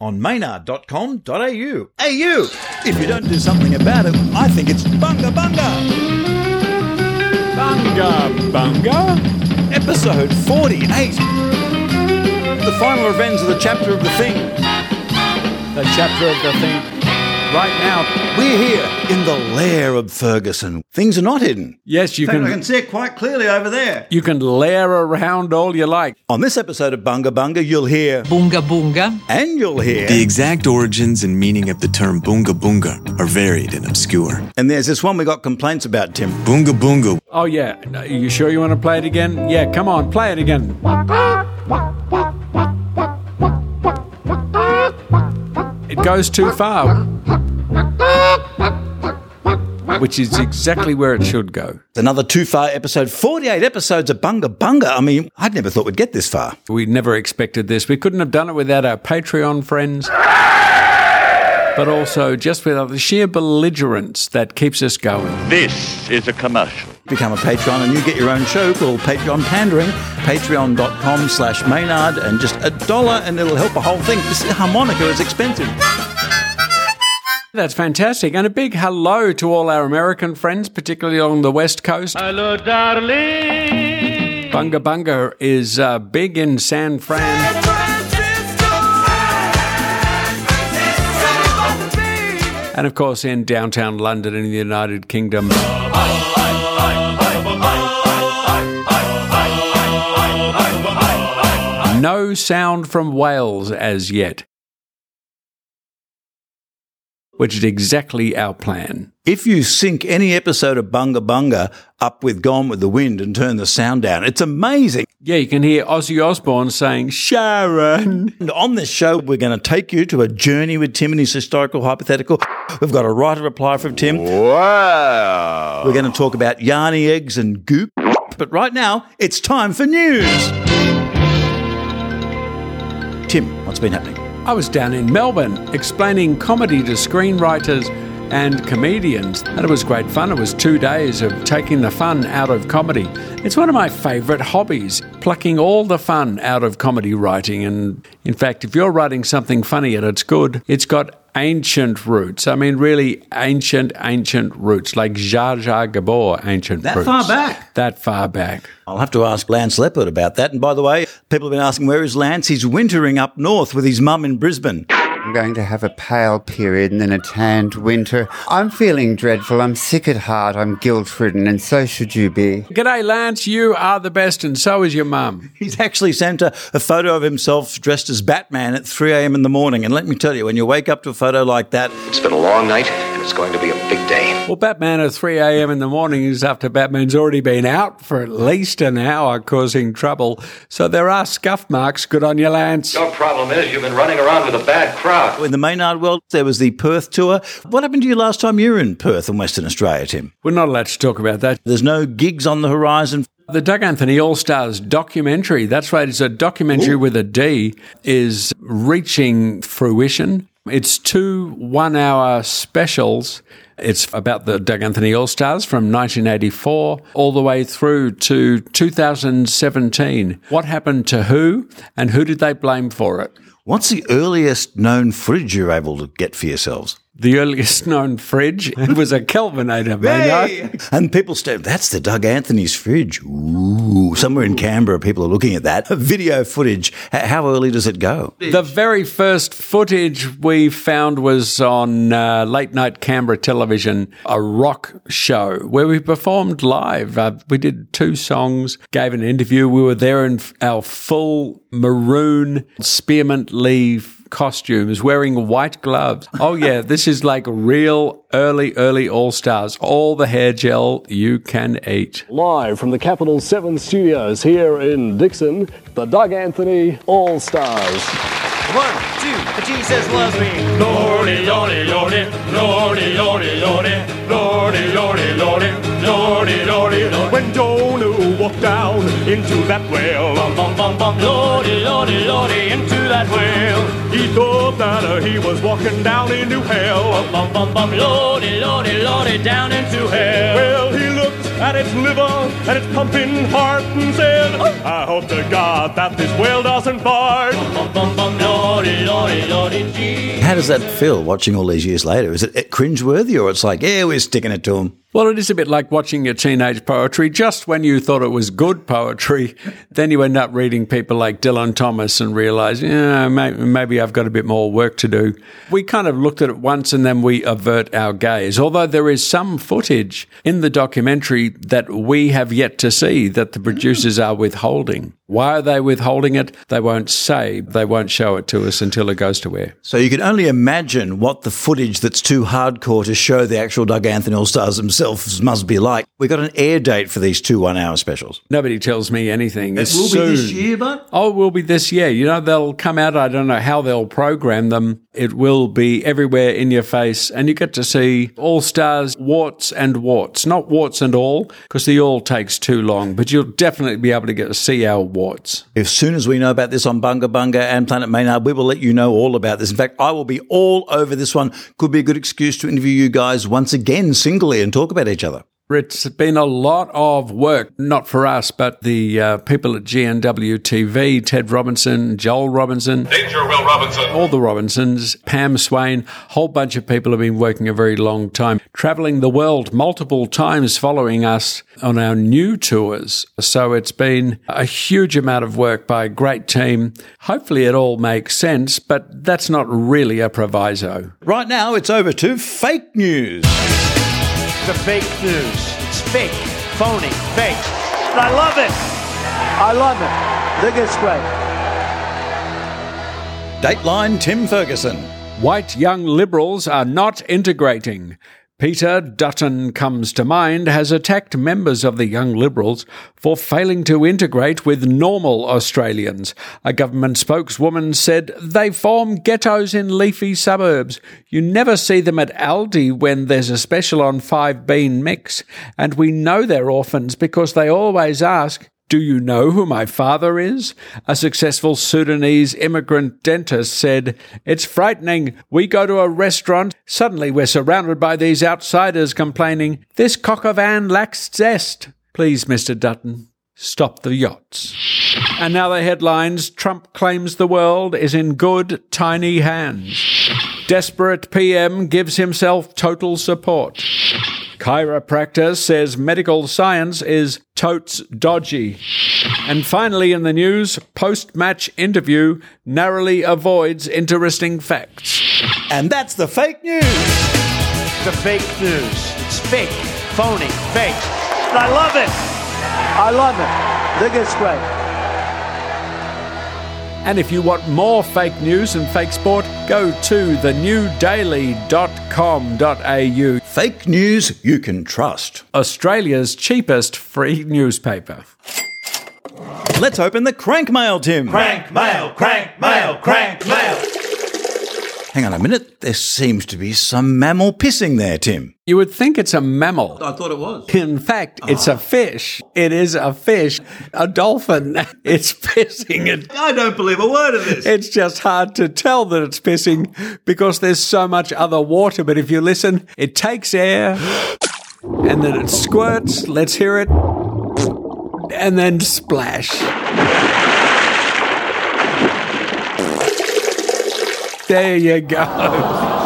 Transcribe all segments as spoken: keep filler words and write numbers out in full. on maynard dot com dot a u. A U! If you don't do something about it, I think it's Bunga Bunga! Bunga Bunga? Episode forty-eight. The final events of the chapter of the thing. The chapter of the thing. Right now, we're here in the lair of Ferguson. Things are not hidden. Yes, you can. I can see it quite clearly over there. You can lair around all you like. On this episode of Bunga Bunga, you'll hear Bunga Bunga. And you'll hear the exact origins and meaning of the term Bunga Bunga are varied and obscure. And there's this one we got complaints about, Tim. Bunga Bunga. Oh, yeah. Are you sure you want to play it again? Yeah, come on, play it again. It goes too far, which is exactly where it should go. Another too far episode, forty-eight episodes of Bunga Bunga. I mean, I'd never thought we'd get this far. We never expected this. We couldn't have done it without our Patreon friends, but also just without the sheer belligerence that keeps us going. This is a commercial. Become a Patreon and you get your own show called Patreon Pandering, patreon dot com slash Maynard, and just a dollar and it'll help the whole thing. This harmonica is expensive. That's fantastic. And a big hello to all our American friends, particularly along the West Coast. Hello, darling. Bunga Bunga is uh, big in San Fran. San Francisco. San Francisco. And, of course, in downtown London in the United Kingdom. No sound from Wales as yet, which is exactly our plan. If you sync any episode of Bunga Bunga up with Gone with the Wind and turn the sound down, it's amazing. Yeah, you can hear Ozzy Osbourne saying, Sharon. And on this show, we're going to take you to a journey with Tim and his historical hypothetical. We've got a right of reply from Tim. Wow. We're going to talk about Yarny eggs and Goop. But right now, it's time for news. Tim, what's been happening? I was down in Melbourne explaining comedy to screenwriters and comedians, and it was great fun. It was two days of taking the fun out of comedy. It's one of my favourite hobbies, plucking all the fun out of comedy writing. And in fact, if you're writing something funny and it's good, it's got ancient roots. I mean, really ancient, ancient roots, like Zsa Zsa Gabor ancient that roots. That far back? That far back. I'll have to ask Lance Leopard about that. And by the way, people have been asking, where is Lance? He's wintering up north with his mum in Brisbane. I'm going to have a pale period and then a tanned winter. I'm feeling dreadful. I'm sick at heart. I'm guilt-ridden, and so should you be. G'day, Lance. You are the best, and so is your mum. He's actually sent a, a photo of himself dressed as Batman at three a.m. in the morning. And let me tell you, when you wake up to a photo like that, it's been a long night, and it's going to be a big day. Well, Batman at three a.m. in the morning is after Batman's already been out for at least an hour causing trouble. So there are scuff marks. Good on you, Lance. Your problem is you've been running around with a bad crowd. In the Maynard world, there was the Perth tour. What happened to you last time you were in Perth in Western Australia, Tim? We're not allowed to talk about that. There's no gigs on the horizon. The Doug Anthony All-Stars documentary, that's right, it's a documentary Ooh. with a D, is reaching fruition. It's two one-hour specials. It's about the Doug Anthony All-Stars from nineteen eighty-four all the way through to two thousand seventeen. What happened to who and who did they blame for it? What's the earliest known fridge you're able to get for yourselves? The earliest known fridge was a Kelvinator, hey! Maynard. And people said, that's the Doug Anthony's fridge. Ooh, somewhere in Canberra people are looking at that. Video footage, how early does it go? The very first footage we found was on uh, late-night Canberra television, a rock show where we performed live. Uh, we did two songs, gave an interview. We were there in our full maroon spearmint leaf costumes, wearing white gloves. Oh, yeah, this is like real early, early All-Stars. All the hair gel you can eat. Live from the Capital seven studios here in Dixon, the Doug Anthony All-Stars. One, two, Jesus loves me. Lordy, lordy, lordy, lordy, lordy, lordy, lordy, lordy, lordy, lordy, lordy, lordy. When Jonah walked down into that well, bum, bum, bum, bum, lordy, lordy, lordy, into that well. He thought that uh, he was walking down into hell. Bum, bum, bum, bum, lordy, lordy, lordy, down into hell. Well, he looked and its liver and its pumping heart and said, I hope to God that this whale doesn't fart. How does that feel watching all these years later? Is it cringeworthy or it's like, yeah, we're sticking it to them? Well, it is a bit like watching your teenage poetry. Just when you thought it was good poetry, then you end up reading people like Dylan Thomas and realise, yeah, maybe, maybe I've got a bit more work to do. We kind of looked at it once and then we avert our gaze, although there is some footage in the documentary that we have yet to see that the producers are withholding. Why are they withholding it? They won't say. They won't show it to us until it goes to air. So you can only imagine what the footage that's too hardcore to show the actual Doug Anthony All-Stars themselves must be like. We got an air date for these two one-hour specials. Nobody tells me anything. It will soon. Be this year, but? Oh, it will be this year. You know, they'll come out. I don't know how they'll program them. It will be everywhere in your face, and you get to see All-Stars warts and warts. Not warts and all, because the all takes too long, but you'll definitely be able to get to see our warts. As soon as we know about this on Bunga Bunga and Planet Maynard, we will let you know all about this. In fact, I will be all over this one. Could be a good excuse to interview you guys once again singly and talk about each other. It's been a lot of work, not for us, but the uh, people at G N W T V, Ted Robinson, Joel Robinson. Danger, Will Robinson. All the Robinsons, Pam Swain, a whole bunch of people have been working a very long time, travelling the world multiple times following us on our new tours. So it's been a huge amount of work by a great team. Hopefully it all makes sense, but that's not really a proviso. Right now it's over to fake news. The fake news. It's fake, phony, fake. And I love it. I love it. I think it's great. Dateline Tim Ferguson. White young liberals are not integrating. Peter Dutton comes to mind has attacked members of the Young Liberals for failing to integrate with normal Australians. A government spokeswoman said they form ghettos in leafy suburbs. You never see them at Aldi when there's a special on five bean mix, and we know they're orphans because they always ask, do you know who my father is? A successful Sudanese immigrant dentist said, it's frightening. We go to a restaurant. Suddenly we're surrounded by these outsiders complaining, this cock of an lacks zest. Please, Mister Dutton, stop the yachts. And now the headlines. Trump claims the world is in good, tiny hands. Desperate P M gives himself total support. Chiropractor says medical science is totes dodgy. And finally in the news, post-match interview narrowly avoids interesting facts. And that's the fake news. The fake news. It's fake, phony, fake. And I love it. I love it. I think it's great. And if you want more fake news and fake sport, go to the new daily dot com dot a u. Fake news you can trust. Australia's cheapest free newspaper. Let's open the crank mail, Tim. Crank mail, crank mail, crank mail. Hang on a minute. There seems to be some mammal pissing there, Tim. You would think it's a mammal. I thought it was. In fact, oh. It's a fish. It is a fish. A dolphin. It's pissing. It, I don't believe a word of this. It's just hard to tell that it's pissing because there's so much other water. But if you listen, it takes air and then it squirts. Let's hear it. And then splash. There you go.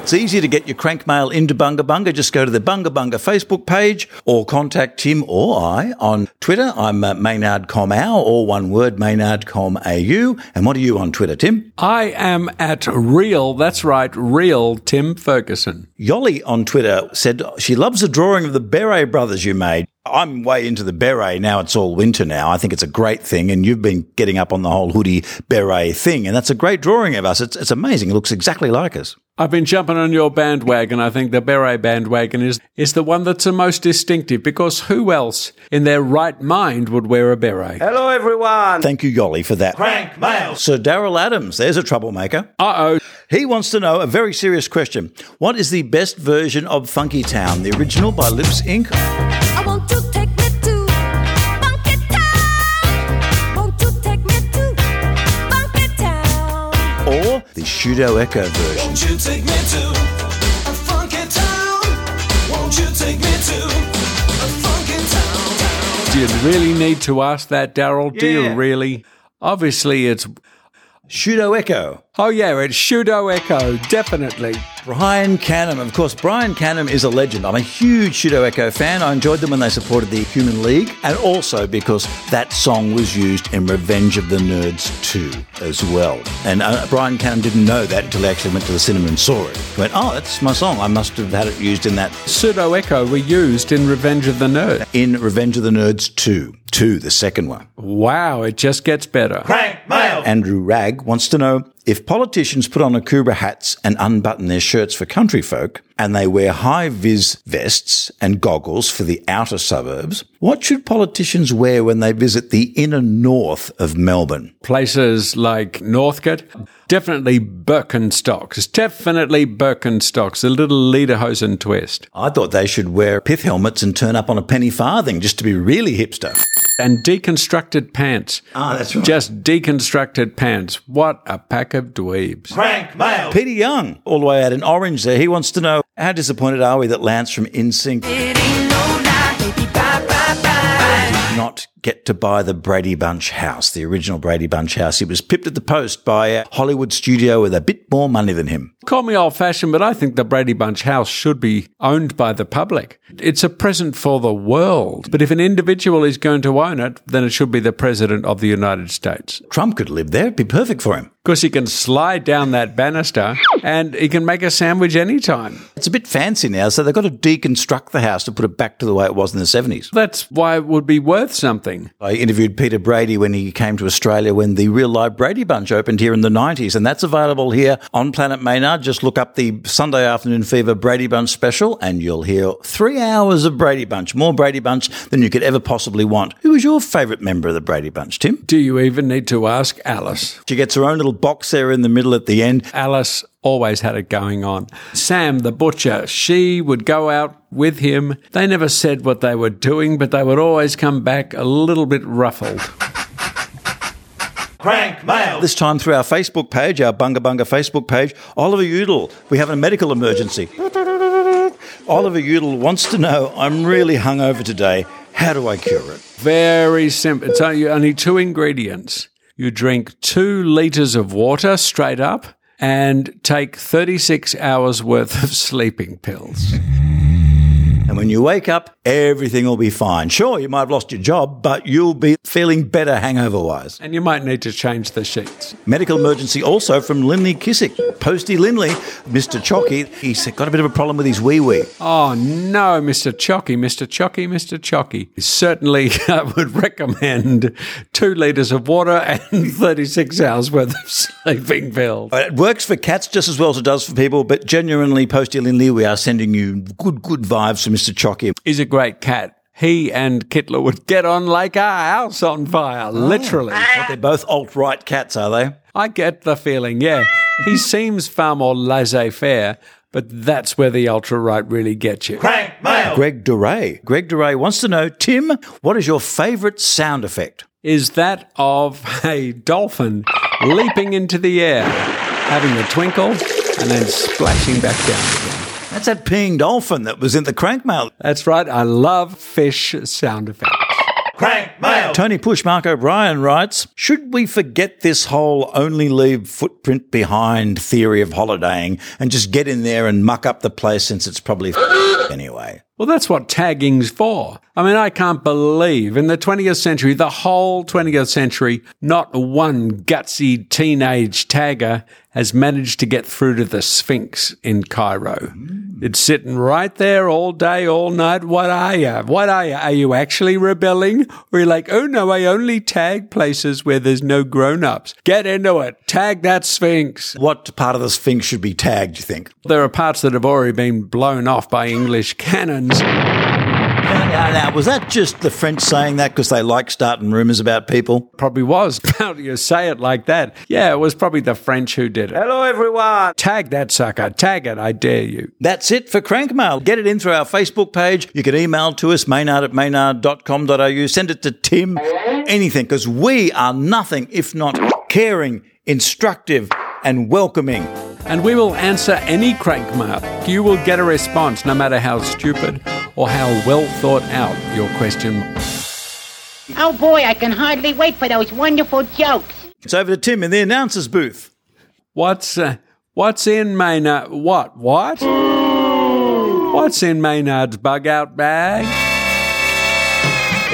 It's easy to get your crank mail into Bunga Bunga. Just go to the Bunga Bunga Facebook page or contact Tim or I on Twitter. I'm uh, Maynard Com A U, all one word, Maynard Com A U. And what are you on Twitter, Tim? I am at Real, that's right, Real Tim Ferguson. Yoli on Twitter said she loves the drawing of the Beret brothers you made. I'm way into the beret now. It's all winter now. I think it's a great thing, and you've been getting up on the whole hoodie beret thing, and that's a great drawing of us. It's, it's amazing. It looks exactly like us. I've been jumping on your bandwagon. I think the beret bandwagon is, is the one that's the most distinctive, because who else in their right mind would wear a beret? Hello, everyone. Thank you, Yoli, for that. Crank mail. Sir Darryl Adams, there's a troublemaker. Uh-oh. He wants to know a very serious question. What is the best version of Funky Town, the original by Lips Incorporated? I want to take me to Funky Town. Won't you take me to Funky Town? Or the Pseudo Echo version. Won't you take me to Funky Town? Won't you take me to Do you really need to ask that, Daryl? Yeah. Do you really? Obviously, it's... Pseudo Echo. Oh, yeah, it's Pseudo Echo, definitely. Brian Canham. Of course, Brian Canham is a legend. I'm a huge Pseudo Echo fan. I enjoyed them when they supported the Human League, and also because that song was used in Revenge of the Nerds two as well. And uh, Brian Canham didn't know that until he actually went to the cinema and saw it. He went, oh, that's my song. I must have had it used in that. Pseudo Echo were used in Revenge of the Nerds. In Revenge of the Nerds two. two, the second one. Wow, it just gets better. Crank mail. Andrew Ragg wants to know, if politicians put on a Akubra hats and unbutton their shirts for country folk, and they wear high-vis vests and goggles for the outer suburbs, what should politicians wear when they visit the inner north of Melbourne? Places like Northcote, definitely Birkenstocks, definitely Birkenstocks, a little lederhosen twist. I thought they should wear pith helmets and turn up on a penny farthing just to be really hipster. And deconstructed pants. Ah, that's right. Just deconstructed pants. What a pack of dweebs. Crank mail. Peter Young, all the way out in orange there, he wants to know, how disappointed are we that Lance from InSync did not get to buy the Brady Bunch house, the original Brady Bunch house. He was pipped at the post by a Hollywood studio with a bit more money than him. Call me old-fashioned, but I think the Brady Bunch house should be owned by the public. It's a present for the world. But if an individual is going to own it, then it should be the President of the United States. Trump could live there. It'd be perfect for him. Because he can slide down that banister and he can make a sandwich anytime. It's a bit fancy now, so they've got to deconstruct the house to put it back to the way it was in the seventies. That's why it would be worth something. I interviewed Peter Brady when he came to Australia when the Real Live Brady Bunch opened here in the nineties, and that's available here on Planet Maynard. Just look up the Sunday Afternoon Fever Brady Bunch special and you'll hear three hours of Brady Bunch, more Brady Bunch than you could ever possibly want. Who was your favourite member of the Brady Bunch, Tim? Do you even need to ask? Alice. She gets her own little box there in the middle at the end. Alice always had it going on. Sam the butcher, she would go out with him. They never said what they were doing, but they would always come back a little bit ruffled. Crank mail. This time through our Facebook page, our Bunga Bunga Facebook page, Oliver Udall, we have a medical emergency. Oliver Udall wants to know, I'm really hungover today. How do I cure it? Very simple. It's only, only two ingredients. You drink two litres of water straight up, and take thirty-six hours worth of sleeping pills. And when you wake up, everything will be fine. Sure, you might have lost your job, but you'll be feeling better hangover-wise. And you might need to change the sheets. Medical emergency also from Lindley Kissick. Posty Lindley, Mister Chocky, he's got a bit of a problem with his wee-wee. Oh, no, Mister Chocky, Mister Chocky, Mr. Chocky. Certainly I would recommend two litres of water and thirty-six hours worth of sleeping pills. It works for cats just as well as it does for people, but genuinely, Posty Lindley, we are sending you good, good vibes from Mister Chocky. He's a great cat. He and Kittler would get on like our house on fire, literally. Oh. But they're both alt-right cats, are they? I get the feeling, yeah. He seems far more laissez-faire, but that's where the ultra-right really gets you. Crank mail. Greg Duray. Greg Duray wants to know, Tim, what is your favourite sound effect? Is that of a dolphin leaping into the air, having a twinkle, and then splashing back down again. That's that peeing dolphin that was in the crank mail. That's right. I love fish sound effects. Crank mail. Tony Push, Mark O'Brien writes, should we forget this whole only leave footprint behind theory of holidaying and just get in there and muck up the place since it's probably f- anyway? Well, that's what tagging's for. I mean, I can't believe in the twentieth century, the whole twentieth century, not one gutsy teenage tagger has managed to get through to the Sphinx in Cairo. Mm. It's sitting right there all day, all night. What are you? What are you? Are you actually rebelling? Or you're like, oh, no, I only tag places where there's no grown-ups. Get into it. Tag that Sphinx. What part of the Sphinx should be tagged, you think? There are parts that have already been blown off by English cannons. Now, now, was that just the French saying that because they like starting rumours about people? Probably was. How do you say it like that? Yeah, it was probably the French who did it. Hello, everyone. Tag that sucker. Tag it, I dare you. That's it for Crankmail. Get it in through our Facebook page. You can email to us, maynard at maynard dot com dot a u. Send it to Tim. Anything, because we are nothing if not caring, instructive and welcoming. And we will answer any Crankmail. You will get a response no matter how stupid or how well thought out your question. Oh boy, I can hardly wait for those wonderful jokes. It's over to Tim in the announcer's booth. What's uh, what's in Maynard? What? What? What's in Maynard's bug-out bag?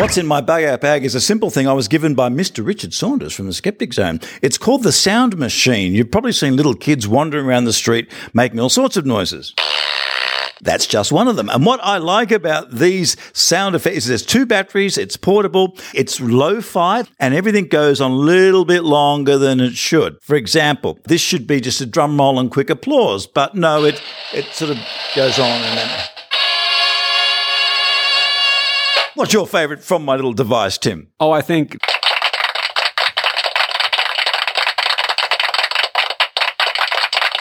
What's in my bug-out bag is a simple thing I was given by Mister Richard Saunders from the Skeptic Zone. It's called the sound machine. You've probably seen little kids wandering around the street making all sorts of noises. That's just one of them. And what I like about these sound effects is there's two batteries, it's portable, it's lo-fi, and everything goes on a little bit longer than it should. For example, this should be just a drum roll and quick applause, but no, it it sort of goes on and then... What's your favourite from my little device, Tim? Oh, I think...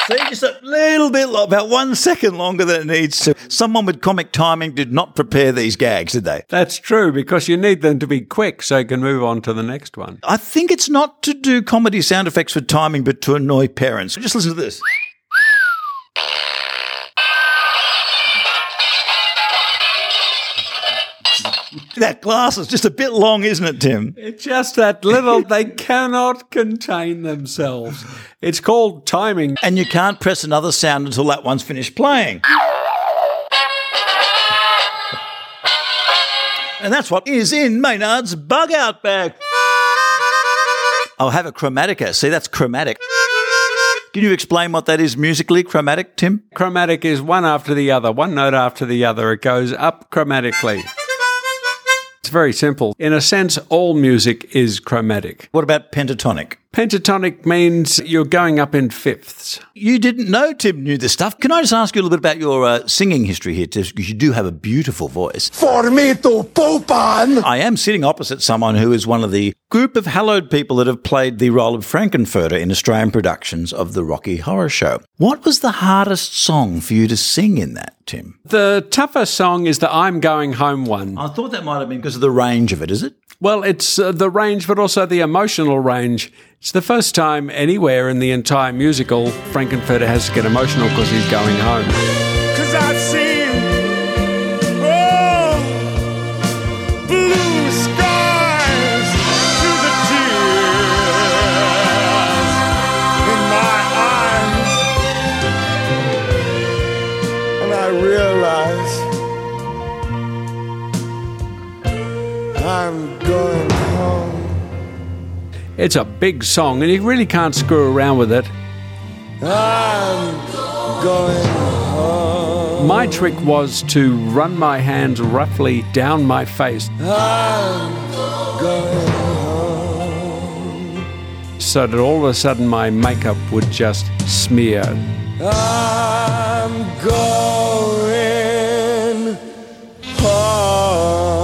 So just a little bit, about one second longer than it needs to. Someone with comic timing did not prepare these gags, did they? That's true, because you need them to be quick so you can move on to the next one. I think it's not to do comedy sound effects for timing, but to annoy parents. Just listen to this. That glass is just a bit long, isn't it, Tim? It's just that little, they cannot contain themselves. It's called timing. And you can't press another sound until that one's finished playing. And that's what is in Maynard's bug-out bag. I'll have a chromatica. See, that's chromatic. Can you explain what that is musically, chromatic, Tim? Chromatic is one after the other, one note after the other. It goes up chromatically. It's very simple. In a sense, all music is chromatic. What about pentatonic? Pentatonic means you're going up in fifths. You didn't know Tim knew this stuff. Can I just ask you a little bit about your uh, singing history here, Tim? Because you do have a beautiful voice. For me to poop on. I am sitting opposite someone who is one of the group of hallowed people that have played the role of Frankenfurter in Australian productions of the Rocky Horror Show. What was the hardest song for you to sing in that, Tim? The toughest song is the I'm Going Home one. I thought that might have been because of the range of it, is it? Well, it's uh, the range, but also the emotional range. It's the first time anywhere in the entire musical Frankenfurter has to get emotional because he's going home. Because I've seen, oh, blue skies through the tears in my eyes. And I realize I'm going home. It's a big song, and you really can't screw around with it. I'm going home. My trick was to run my hands roughly down my face. I'm going home. So that all of a sudden my makeup would just smear. I'm going home.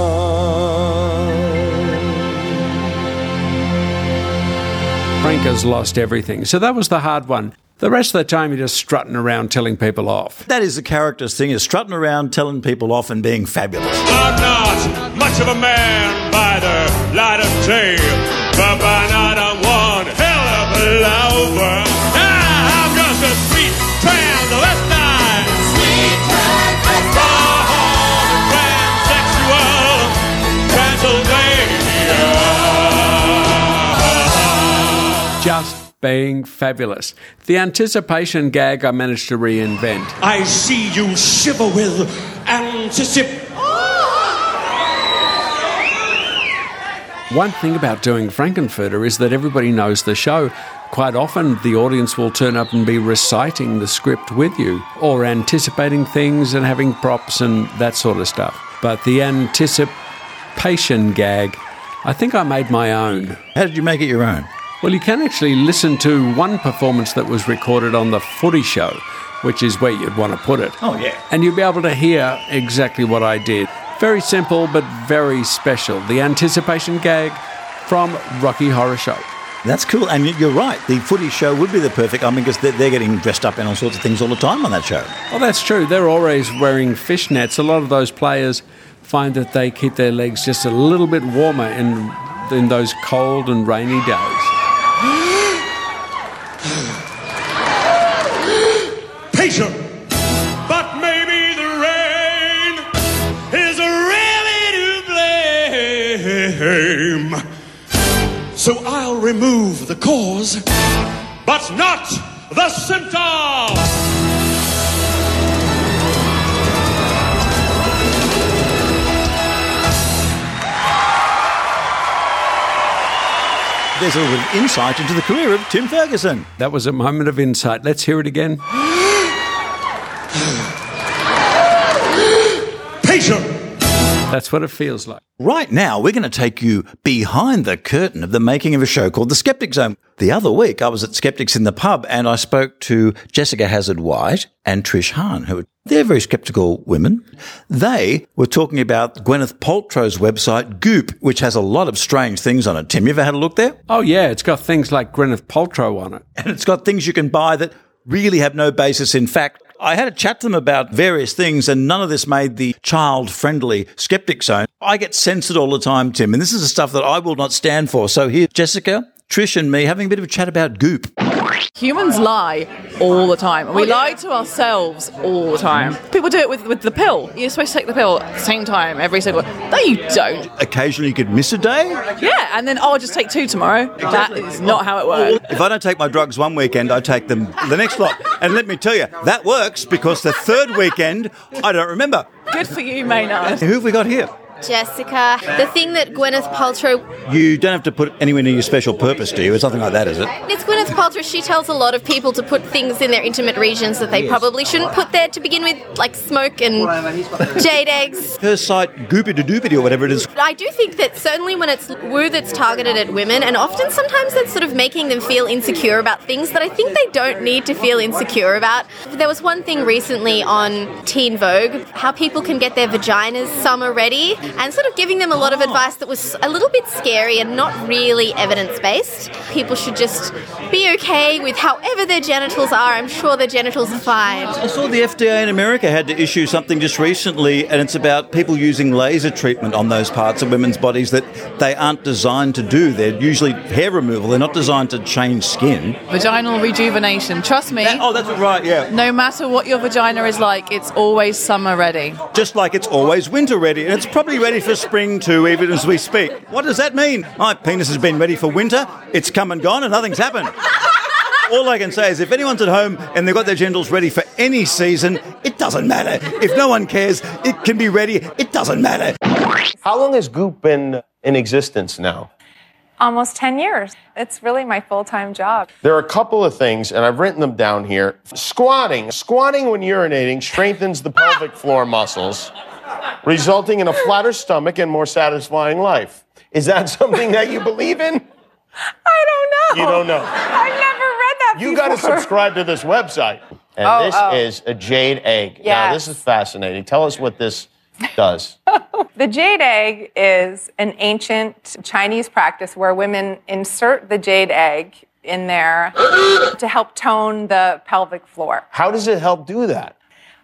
Frank has lost everything. So that was the hard one. The rest of the time, you're just strutting around telling people off. That is the character's thing, is strutting around telling people off and being fabulous. I'm not much of a man by the light of day, but by night I'm one hell of a lover. Ah, I'm just a sweet transvestite. Sweet transvestite. Oh, transsexual Transylvania. Just being fabulous. The anticipation gag I managed to reinvent. I see you shiver with anticipation. One thing about doing Frankenfurter is that everybody knows the show. Quite often the audience will turn up and be reciting the script with you or anticipating things and having props and that sort of stuff. But the anticipation gag, I think I made my own. How did you make it your own? Well, you can actually listen to one performance that was recorded on the Footy Show, which is where you'd want to put it. Oh, yeah. And you'll be able to hear exactly what I did. Very simple, but very special. The anticipation gag from Rocky Horror Show. That's cool. And you're right. The Footy Show would be the perfect, I mean, because they're getting dressed up in all sorts of things all the time on that show. Oh, that's true. They're always wearing fishnets. A lot of those players find that they keep their legs just a little bit warmer in, in those cold and rainy days. Patient, but maybe the rain is really to blame. was not the symptom. There's a little insight into the career of Tim Ferguson. That was a moment of insight. Let's hear it again. Patient. That's what it feels like. Right now, we're going to take you behind the curtain of the making of a show called The Skeptic Zone. The other week, I was at Skeptics in the Pub and I spoke to Jessica Hazard-White and Trish Hahn, who are they're very sceptical women. They were talking about Gwyneth Paltrow's website, Goop, which has a lot of strange things on it. Tim, you ever had a look there? Oh, yeah. It's got things like Gwyneth Paltrow on it. And it's got things you can buy that really have no basis in fact. I had a chat to them about various things, and none of this made the child-friendly Skeptic Zone. I get censored all the time, Tim, and this is the stuff that I will not stand for. So here, Jessica, Trish and me having a bit of a chat about Goop. Humans lie all the time. We lie to ourselves all the time. People do it with, with the pill. You're supposed to take the pill at the same time every single day. No, you don't. Occasionally you could miss a day. Yeah, and then, oh, I'll just take two tomorrow. Exactly. That is not how it works. If I don't take my drugs one weekend, I take them the next lot. And let me tell you, that works because the third weekend, I don't remember. Good for you, Maynard. Who have we got here? Jessica, the thing that Gwyneth Paltrow... You don't have to put it anywhere near your special purpose, do you? It's nothing like that, is it? It's Gwyneth Paltrow. She tells a lot of people to put things in their intimate regions that they probably shouldn't put there to begin with, like smoke and jade eggs. Her site, goopity-doopity or whatever it is. I do think that certainly when it's woo that's targeted at women, and often sometimes that's sort of making them feel insecure about things that I think they don't need to feel insecure about. There was one thing recently on Teen Vogue, how people can get their vaginas summer ready, and sort of giving them a lot of advice that was a little bit scary and not really evidence-based. People should just be okay with however their genitals are. I'm sure their genitals are fine. I saw the F D A in America had to issue something just recently, and it's about people using laser treatment on those parts of women's bodies that they aren't designed to do. They're usually hair removal. They're not designed to change skin. Vaginal rejuvenation. Trust me. That, oh, that's right, yeah. No matter what your vagina is like, it's always summer ready. Just like it's always winter ready, and it's probably ready for spring too, even as we speak. What does that mean? My penis has been ready for winter, it's come and gone and nothing's happened. All I can say is if anyone's at home and they've got their genitals ready for any season, it doesn't matter. If no one cares, it can be ready. It doesn't matter. How long has Goop been in existence now? Almost ten years. It's really my full-time job. There are a couple of things, and I've written them down here. Squatting. Squatting when urinating strengthens the pelvic floor muscles, resulting in a flatter stomach and more satisfying life. Is that something that you believe in? I don't know. You don't know. I've never read that you before. You got to subscribe to this website. And oh, this oh. is a jade egg. Yes. Now, this is fascinating. Tell us what this does. The jade egg is an ancient Chinese practice where women insert the jade egg in there to help tone the pelvic floor. How does it help do that?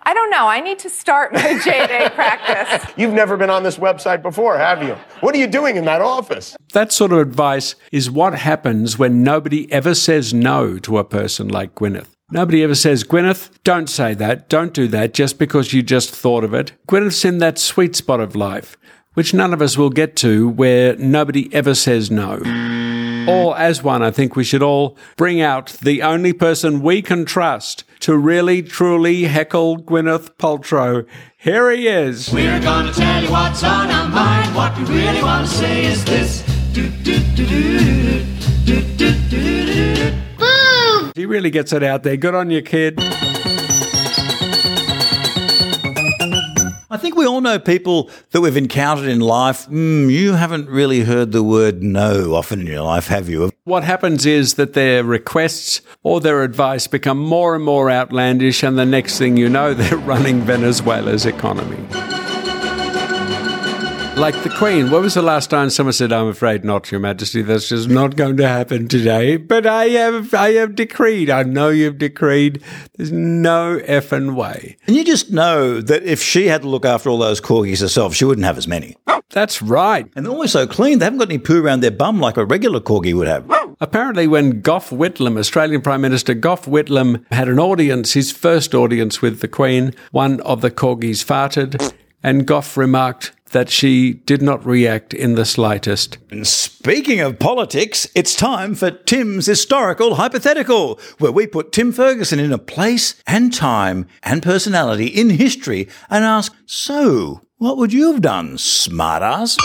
I don't know. I need to start my J-Day practice. You've never been on this website before, have you? What are you doing in that office? That sort of advice is what happens when nobody ever says no to a person like Gwyneth. Nobody ever says, Gwyneth, don't say that, don't do that, just because you just thought of it. Gwyneth's in that sweet spot of life, which none of us will get to, where nobody ever says no. All as one, I think we should all bring out the only person we can trust to really, truly heckle Gwyneth Paltrow. Here he is. We're gonna tell you what's on our mind. What we really want to say is this. Do, do, do, do, do, do, do, do. Boom! He really gets it out there. Good on you, kid. I think we all know people that we've encountered in life. Mm, you haven't really heard the word no often in your life, have you? What happens is that their requests or their advice become more and more outlandish, and the next thing you know, they're running Venezuela's economy. Like the Queen, what was the last time someone said, I'm afraid not, Your Majesty, that's just not going to happen today, but I have I have decreed, I know you've decreed, there's no effing way. And you just know that if she had to look after all those corgis herself, she wouldn't have as many. That's right. And they're always so clean, they haven't got any poo around their bum like a regular corgi would have. Apparently when Gough Whitlam, Australian Prime Minister Gough Whitlam, had an audience, his first audience with the Queen, one of the corgis farted, and Gough remarked, that she did not react in the slightest. Speaking of politics, it's time for Tim's Historical Hypothetical, where we put Tim Ferguson in a place and time and personality in history and ask, so, what would you have done, smartass?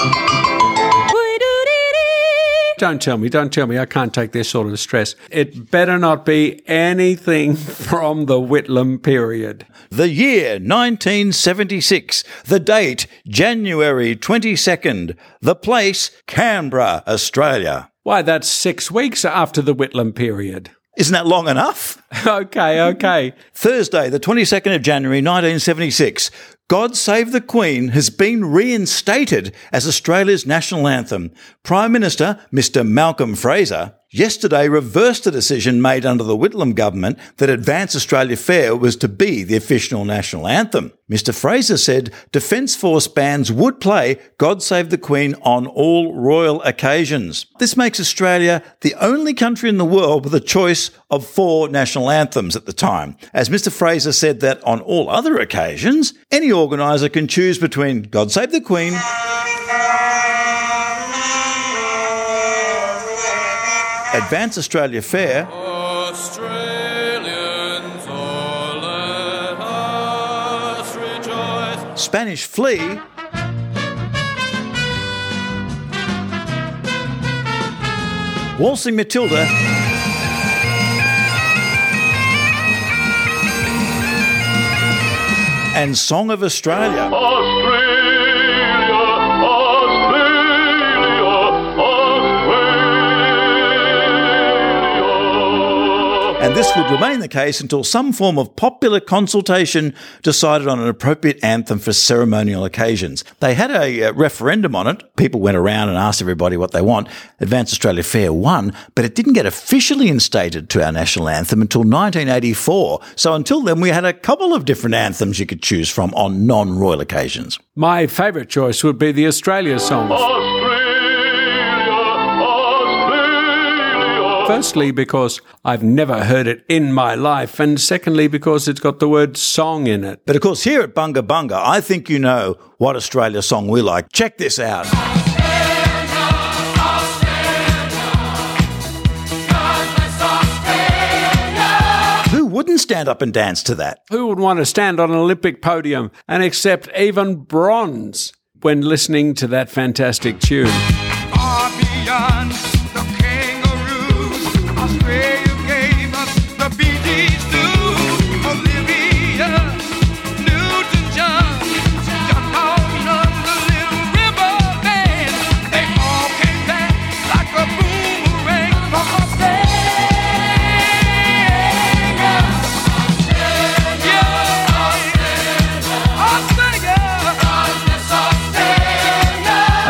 Don't tell me, don't tell me. I can't take this sort of stress. It better not be anything from the Whitlam period. The year nineteen seventy-six. The date January twenty-second. The place Canberra, Australia. Why, that's six weeks after the Whitlam period. Isn't that long enough? Okay, okay. Thursday, the twenty-second of January, nineteen seventy-six. God Save the Queen has been reinstated as Australia's national anthem. Prime Minister, Mister Malcolm Fraser, yesterday reversed a decision made under the Whitlam government that Advance Australia Fair was to be the official national anthem. Mister Fraser said Defence Force bands would play God Save the Queen on all royal occasions. This makes Australia the only country in the world with a choice of four national anthems at the time, as Mister Fraser said that on all other occasions, any organiser can choose between God Save the Queen Advance Australia Fair, Australians all at us rejoice, Spanish Flea, Waltzing Matilda, and Song of Australia. Australia. And this would remain the case until some form of popular consultation decided on an appropriate anthem for ceremonial occasions. They had a uh, referendum on it. People went around and asked everybody what they want. Advance Australia Fair won, but it didn't get officially instated to our national anthem until nineteen eighty-four. So until then, we had a couple of different anthems you could choose from on non-royal occasions. My favourite choice would be the Australia song. Firstly, because I've never heard it in my life, and secondly, because it's got the word song in it. But of course, here at Bunga Bunga, I think you know what Australia song we like. Check this out. Who wouldn't stand up and dance to that? Who would want to stand on an Olympic podium and accept even bronze when listening to that fantastic tune? Far beyond the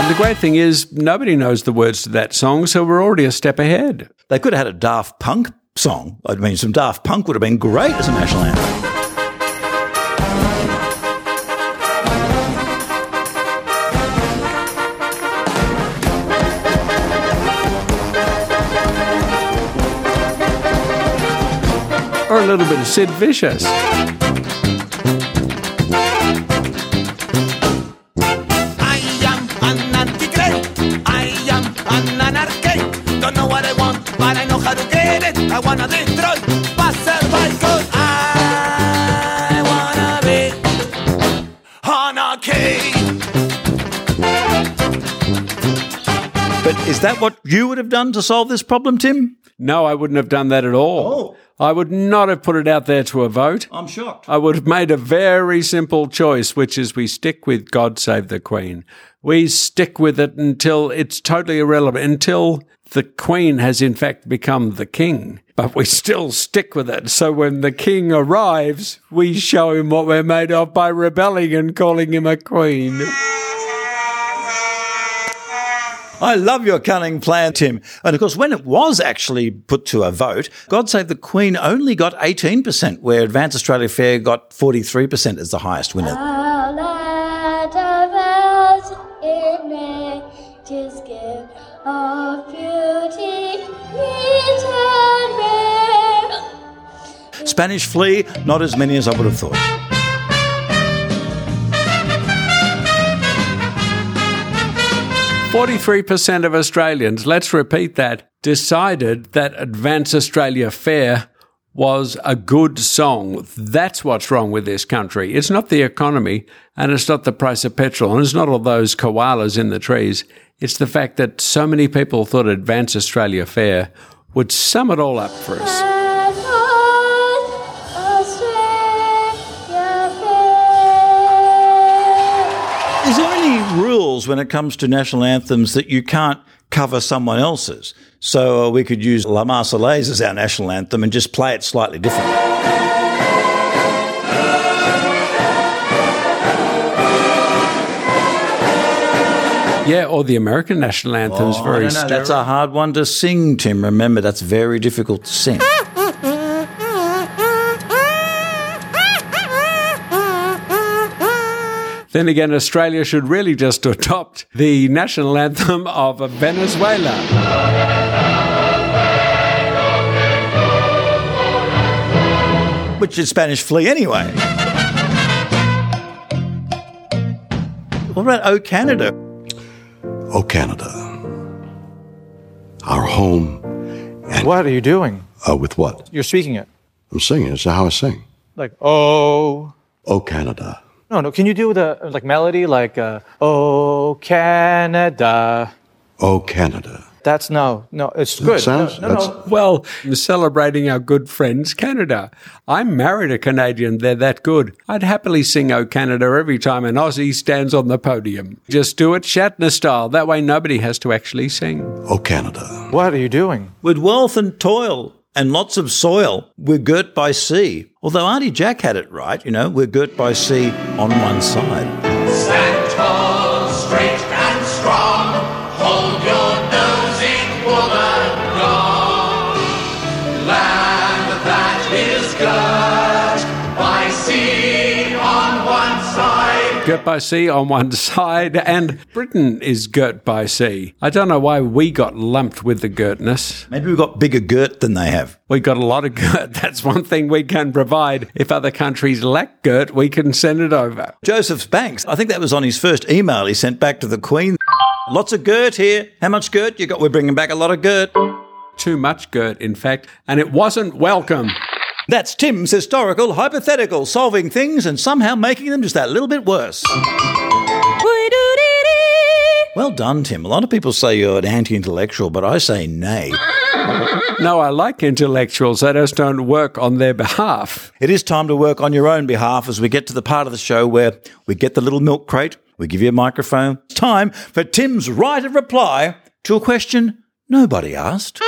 The great thing is nobody knows the words to that song, so we're already a step ahead. They could have had a Daft Punk song. I mean, some Daft Punk would have been great as a national anthem. Or a little bit of Sid Vicious. I wanna destroy, pass by good. I wanna be anarchy. But is that what you would have done to solve this problem, Tim? No, I wouldn't have done that at all. Oh. I would not have put it out there to a vote. I'm shocked. I would have made a very simple choice, which is we stick with God Save the Queen. We stick with it until it's totally irrelevant, until the Queen has in fact become the King. But we still stick with it. So when the King arrives, we show him what we're made of by rebelling and calling him a Queen. I love your cunning plan, Tim. And, of course, when it was actually put to a vote, God Save the Queen only got eighteen percent, where Advance Australia Fair got forty-three percent as the highest winner. Spanish Flea, not as many as I would have thought. forty-three percent of Australians, let's repeat that, decided that Advance Australia Fair was a good song. That's what's wrong with this country. It's not the economy, and it's not the price of petrol, and it's not all those koalas in the trees. It's the fact that so many people thought Advance Australia Fair would sum it all up for us. Is there any rules when it comes to national anthems that you can't cover someone else's? So uh, we could use La Marseillaise as our national anthem and just play it slightly differently. Yeah, or the American national anthem is oh, very stirring. That's a hard one to sing, Tim. Remember, that's very difficult to sing. Then again, Australia should really just adopt the national anthem of Venezuela. Which is Spanish Flea anyway. What about O Canada? O Canada. Our home. And what are you doing? Uh, with what? You're speaking it. I'm singing. It's how I sing. Like, oh. O Canada. No, no. Can you do the like melody, like uh, "Oh Canada"? Oh Canada. That's no, no. It's good. That sounds, no, no, no. Well, we're celebrating our good friends, Canada. I'm married a Canadian. They're that good. I'd happily sing "Oh Canada" every time an Aussie stands on the podium. Just do it Shatner style. That way, nobody has to actually sing. Oh Canada. What are you doing? With wealth and toil. And lots of soil, we're girt by sea. Although Auntie Jack had it right, you know, we're girt by sea on one side. Stand tall, straight and strong, hold your nose in woman gone. Land that is girt by sea on one side. Girt by sea on one side, and Britain is girt by sea. I don't know why we got lumped with the girtness. Maybe we've got bigger girt than they have. We've got a lot of girt. That's one thing we can provide. If other countries lack girt, we can send it over. Joseph Spanks, I think that was on his first email he sent back to the Queen. Lots of girt here. How much girt you got? We're bringing back a lot of girt. Too much girt, in fact, and it wasn't welcome. That's Tim's historical hypothetical, solving things and somehow making them just that little bit worse. Well done, Tim. A lot of people say you're an anti-intellectual, but I say nay. No, I like intellectuals. I just don't work on their behalf. It is time to work on your own behalf as we get to the part of the show where we get the little milk crate, we give you a microphone. It's time for Tim's right of reply to a question nobody asked.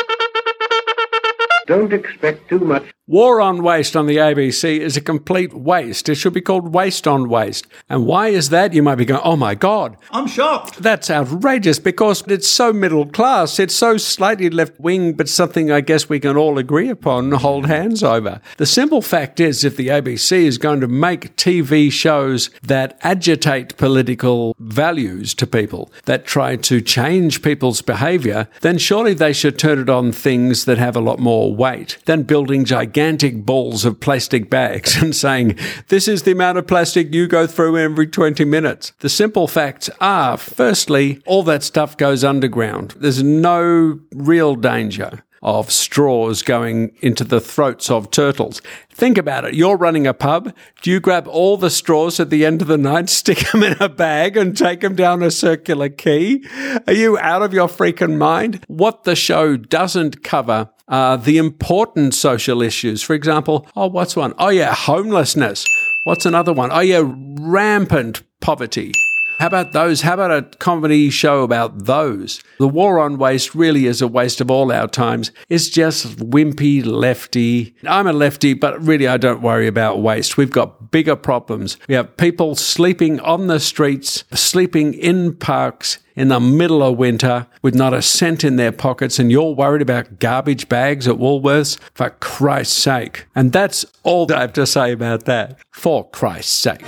Don't expect too much. War on Waste on the A B C is a complete waste. It should be called Waste on Waste. And why is that? You might be going, oh, my God. I'm shocked. That's outrageous because it's so middle class. It's so slightly left-wing, but something I guess we can all agree upon and hold hands over. The simple fact is if the A B C is going to make T V shows that agitate political values to people, that try to change people's behaviour, then surely they should turn it on things that have a lot more weight than building gigantic balls of plastic bags and saying, this is the amount of plastic you go through every twenty minutes. The simple facts are, firstly, all that stuff goes underground. There's no real danger of straws going into the throats of turtles. Think about it. You're running a pub. Do you grab all the straws at the end of the night, stick them in a bag and take them down a circular quay? Are you out of your freaking mind? What the show doesn't cover are the important social issues. For example, oh, what's one? Oh, yeah, homelessness. What's another one? Oh, yeah, rampant poverty. How about those? How about a comedy show about those? The War on Waste really is a waste of all our times. It's just wimpy lefty. I'm a lefty, but really I don't worry about waste. We've got bigger problems. We have people sleeping on the streets, sleeping in parks in the middle of winter with not a cent in their pockets, and you're worried about garbage bags at Woolworths? For Christ's sake. And that's all I have to say about that. For Christ's sake.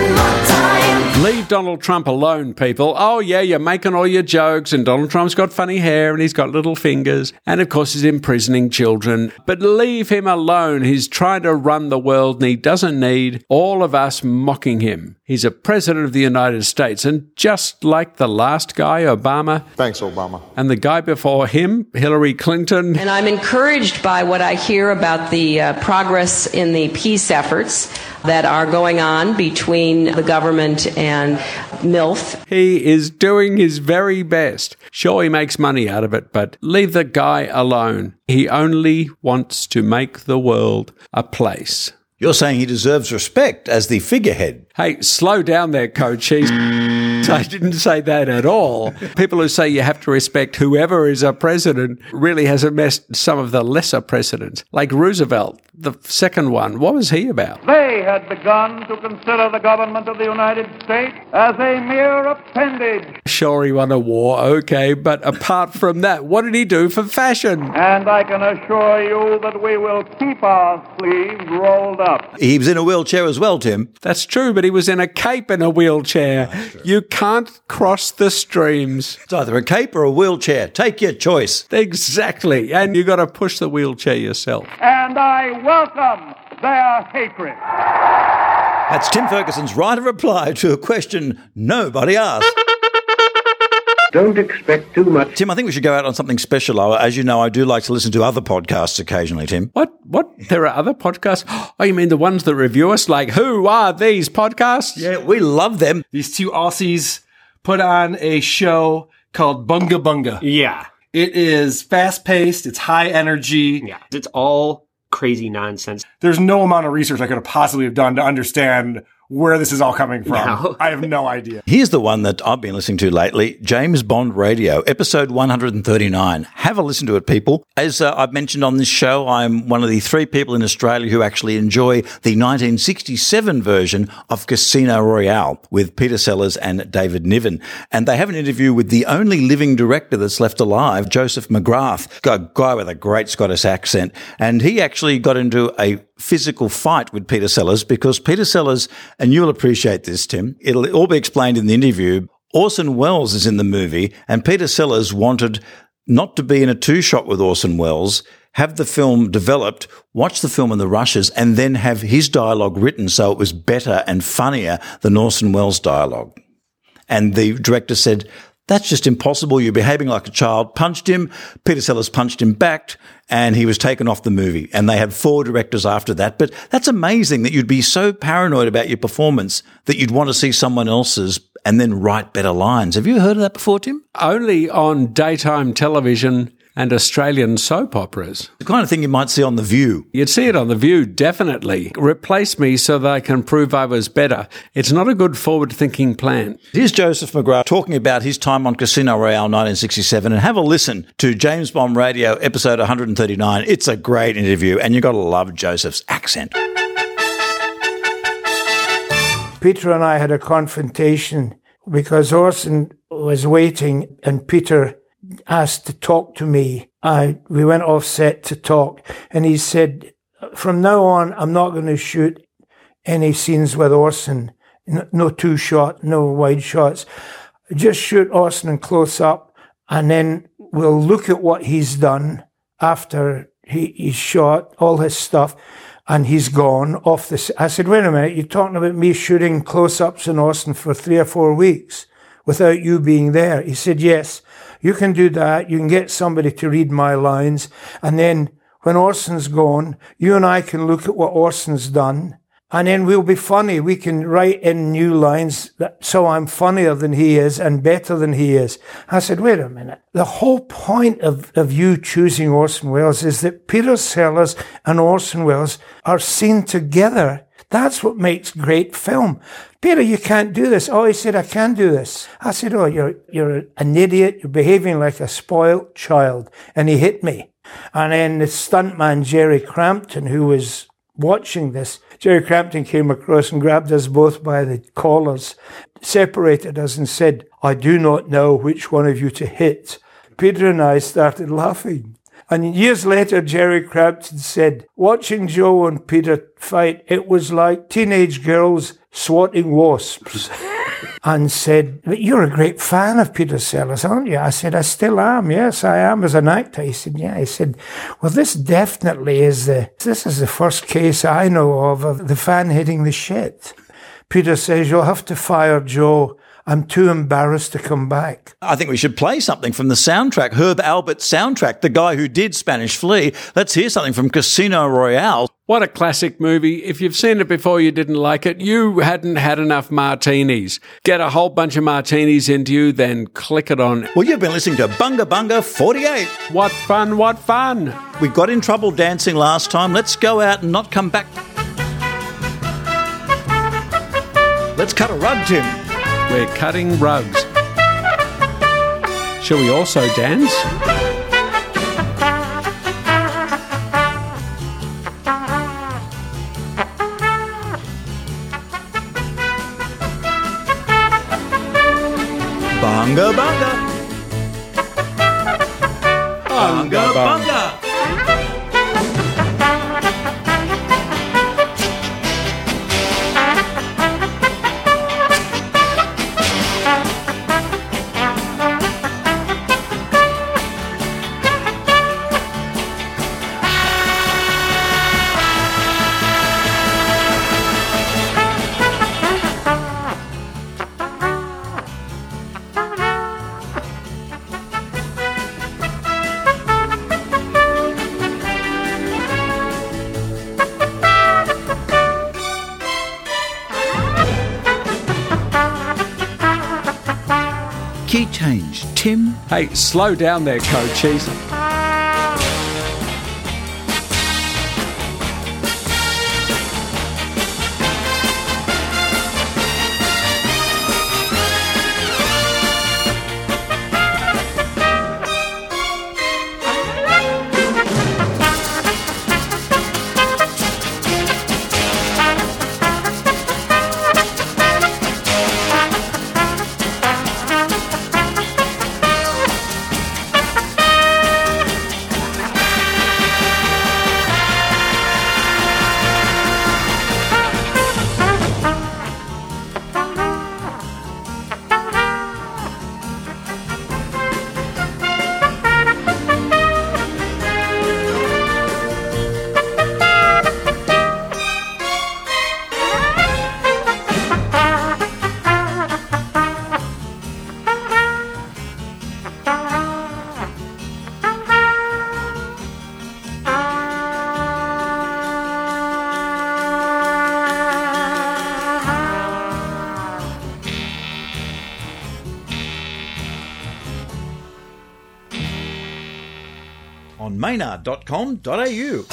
one more time. Leave Donald Trump alone, people. Oh, yeah, you're making all your jokes and Donald Trump's got funny hair and he's got little fingers and, of course, he's imprisoning children. But leave him alone. He's trying to run the world and he doesn't need all of us mocking him. He's a president of the United States and just like the last guy, Obama. Thanks, Obama. And the guy before him, Hillary Clinton. And I'm encouraged by what I hear about the uh, progress in the peace efforts that are going on between the government and MILF. He is doing his very best. Sure, he makes money out of it, but leave the guy alone. He only wants to make the world a place. You're saying he deserves respect as the figurehead. Hey, slow down there, Coach. He's... I didn't say that at all. People who say you have to respect whoever is a president really hasn't messed some of the lesser presidents. Like Roosevelt, the second one, what was he about? They had begun to consider the government of the United States as a mere appendage. Sure, he won a war, okay, but apart from that, what did he do for fashion? And I can assure you that we will keep our sleeves rolled up. He was in a wheelchair as well, Tim. That's true, but he was in a cape and a wheelchair. You can't cross the streams. It's either a cape or a wheelchair. Take your choice. Exactly. And you got to push the wheelchair yourself. And I welcome their hatred. That's Tim Ferguson's right of reply to a question nobody asked. Don't expect too much. Tim, I think we should go out on something special. As you know, I do like to listen to other podcasts occasionally, Tim. What? What? There are other podcasts? Oh, you mean the ones that review us? Like, who are these podcasts? Yeah, we love them. These two Aussies put on a show called Bunga Bunga. Yeah. It is fast-paced. It's high energy. Yeah. It's all crazy nonsense. There's no amount of research I could have possibly have done to understand where this is all coming from. No. I have no idea. Here's the one that I've been listening to lately, James Bond Radio, episode one hundred thirty-nine. Have a listen to it, people. As uh, I've mentioned on this show, I'm one of the three people in Australia who actually enjoy the nineteen sixty-seven version of Casino Royale with Peter Sellers and David Niven. And they have an interview with the only living director that's left alive, Joseph McGrath, a guy with a great Scottish accent. And he actually got into a physical fight with Peter Sellers because Peter Sellers, and you'll appreciate this, Tim, it'll all be explained in the interview, Orson Welles is in the movie and Peter Sellers wanted not to be in a two-shot with Orson Welles, have the film developed, watch the film in the rushes, and then have his dialogue written so it was better and funnier than Orson Welles' dialogue. And the director said, that's just impossible. You're behaving like a child. Punched him. Peter Sellers punched him back and he was taken off the movie. And they had four directors after that. But that's amazing that you'd be so paranoid about your performance that you'd want to see someone else's and then write better lines. Have you heard of that before, Tim? Only on daytime television and Australian soap operas. The kind of thing you might see on The View. You'd see it on The View, definitely. Replace me so that I can prove I was better. It's not a good forward-thinking plan. Here's Joseph McGrath talking about his time on Casino Royale nineteen sixty-seven, and have a listen to James Bond Radio, episode one hundred thirty-nine. It's a great interview, and you've got to love Joseph's accent. Peter and I had a confrontation because Orson was waiting and Peter asked to talk to me. I, we went off set to talk and he said, from now on, I'm not going to shoot any scenes with Orson. No, no two shot, no wide shots. Just shoot Orson in close up and then we'll look at what he's done after he, he's shot all his stuff and he's gone off the set. I said, wait a minute, you're talking about me shooting close ups in Orson for three or four weeks without you being there? He said, yes. You can do that. You can get somebody to read my lines. And then when Orson's gone, you and I can look at what Orson's done. And then we'll be funny. We can write in new lines that, so I'm funnier than he is and better than he is. I said, wait a minute. The whole point of, of you choosing Orson Welles is that Peter Sellers and Orson Welles are seen together. That's what makes great film. Peter, you can't do this. Oh, he said, I can do this. I said, oh, you're, you're an idiot. You're behaving like a spoiled child. And he hit me. And then the stuntman, Jerry Crampton, who was watching this, Jerry Crampton came across and grabbed us both by the collars, separated us and said, I do not know which one of you to hit. Peter and I started laughing. And years later, Jerry Crampton said, watching Joe and Peter fight, it was like teenage girls swatting wasps. And said, but you're a great fan of Peter Sellers, aren't you? I said, I still am. Yes, I am as an actor. He said, yeah. He said, well, this definitely is the, this is the first case I know of of the fan hitting the shit. Peter says, you'll have to fire Joe. I'm too embarrassed to come back. I think we should play something from the soundtrack, Herb Alpert's soundtrack, the guy who did Spanish Flea. Let's hear something from Casino Royale. What a classic movie. If you've seen it before, you didn't like it. You hadn't had enough martinis. Get a whole bunch of martinis into you, then click it on. Well, you've been listening to Bunga Bunga forty-eight. What fun, what fun. We got in trouble dancing last time. Let's go out and not come back. Let's cut a rug, Tim. We're cutting rugs. Shall we also dance? Bunga bunga. Bunga bunga. Change, Tim. Hey, slow down there, coaches. maynard dot com dot a u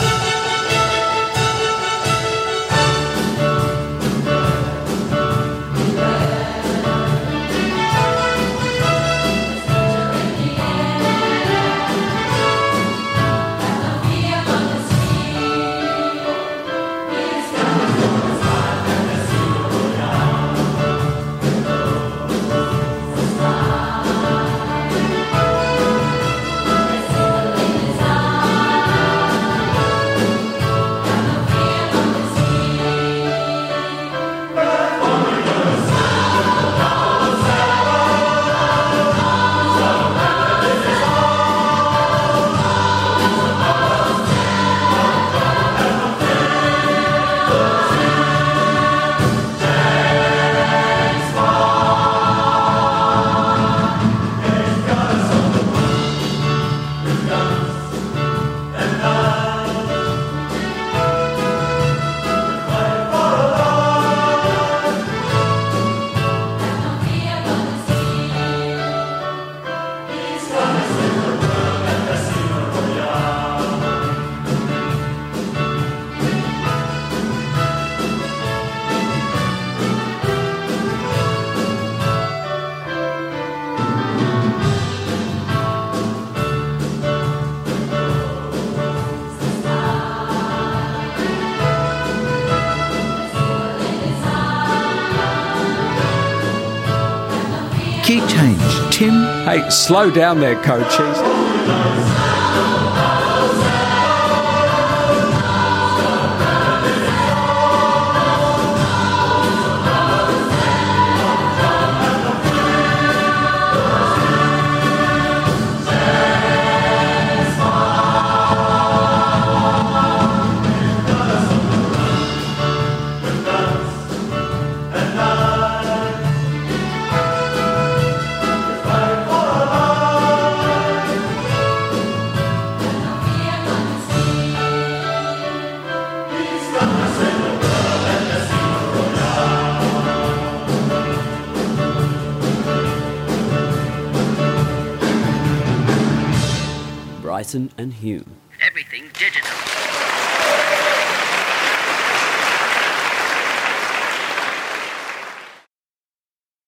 Change, Tim. Hey, slow down there, coaches. Bryson and Hume. Everything digital.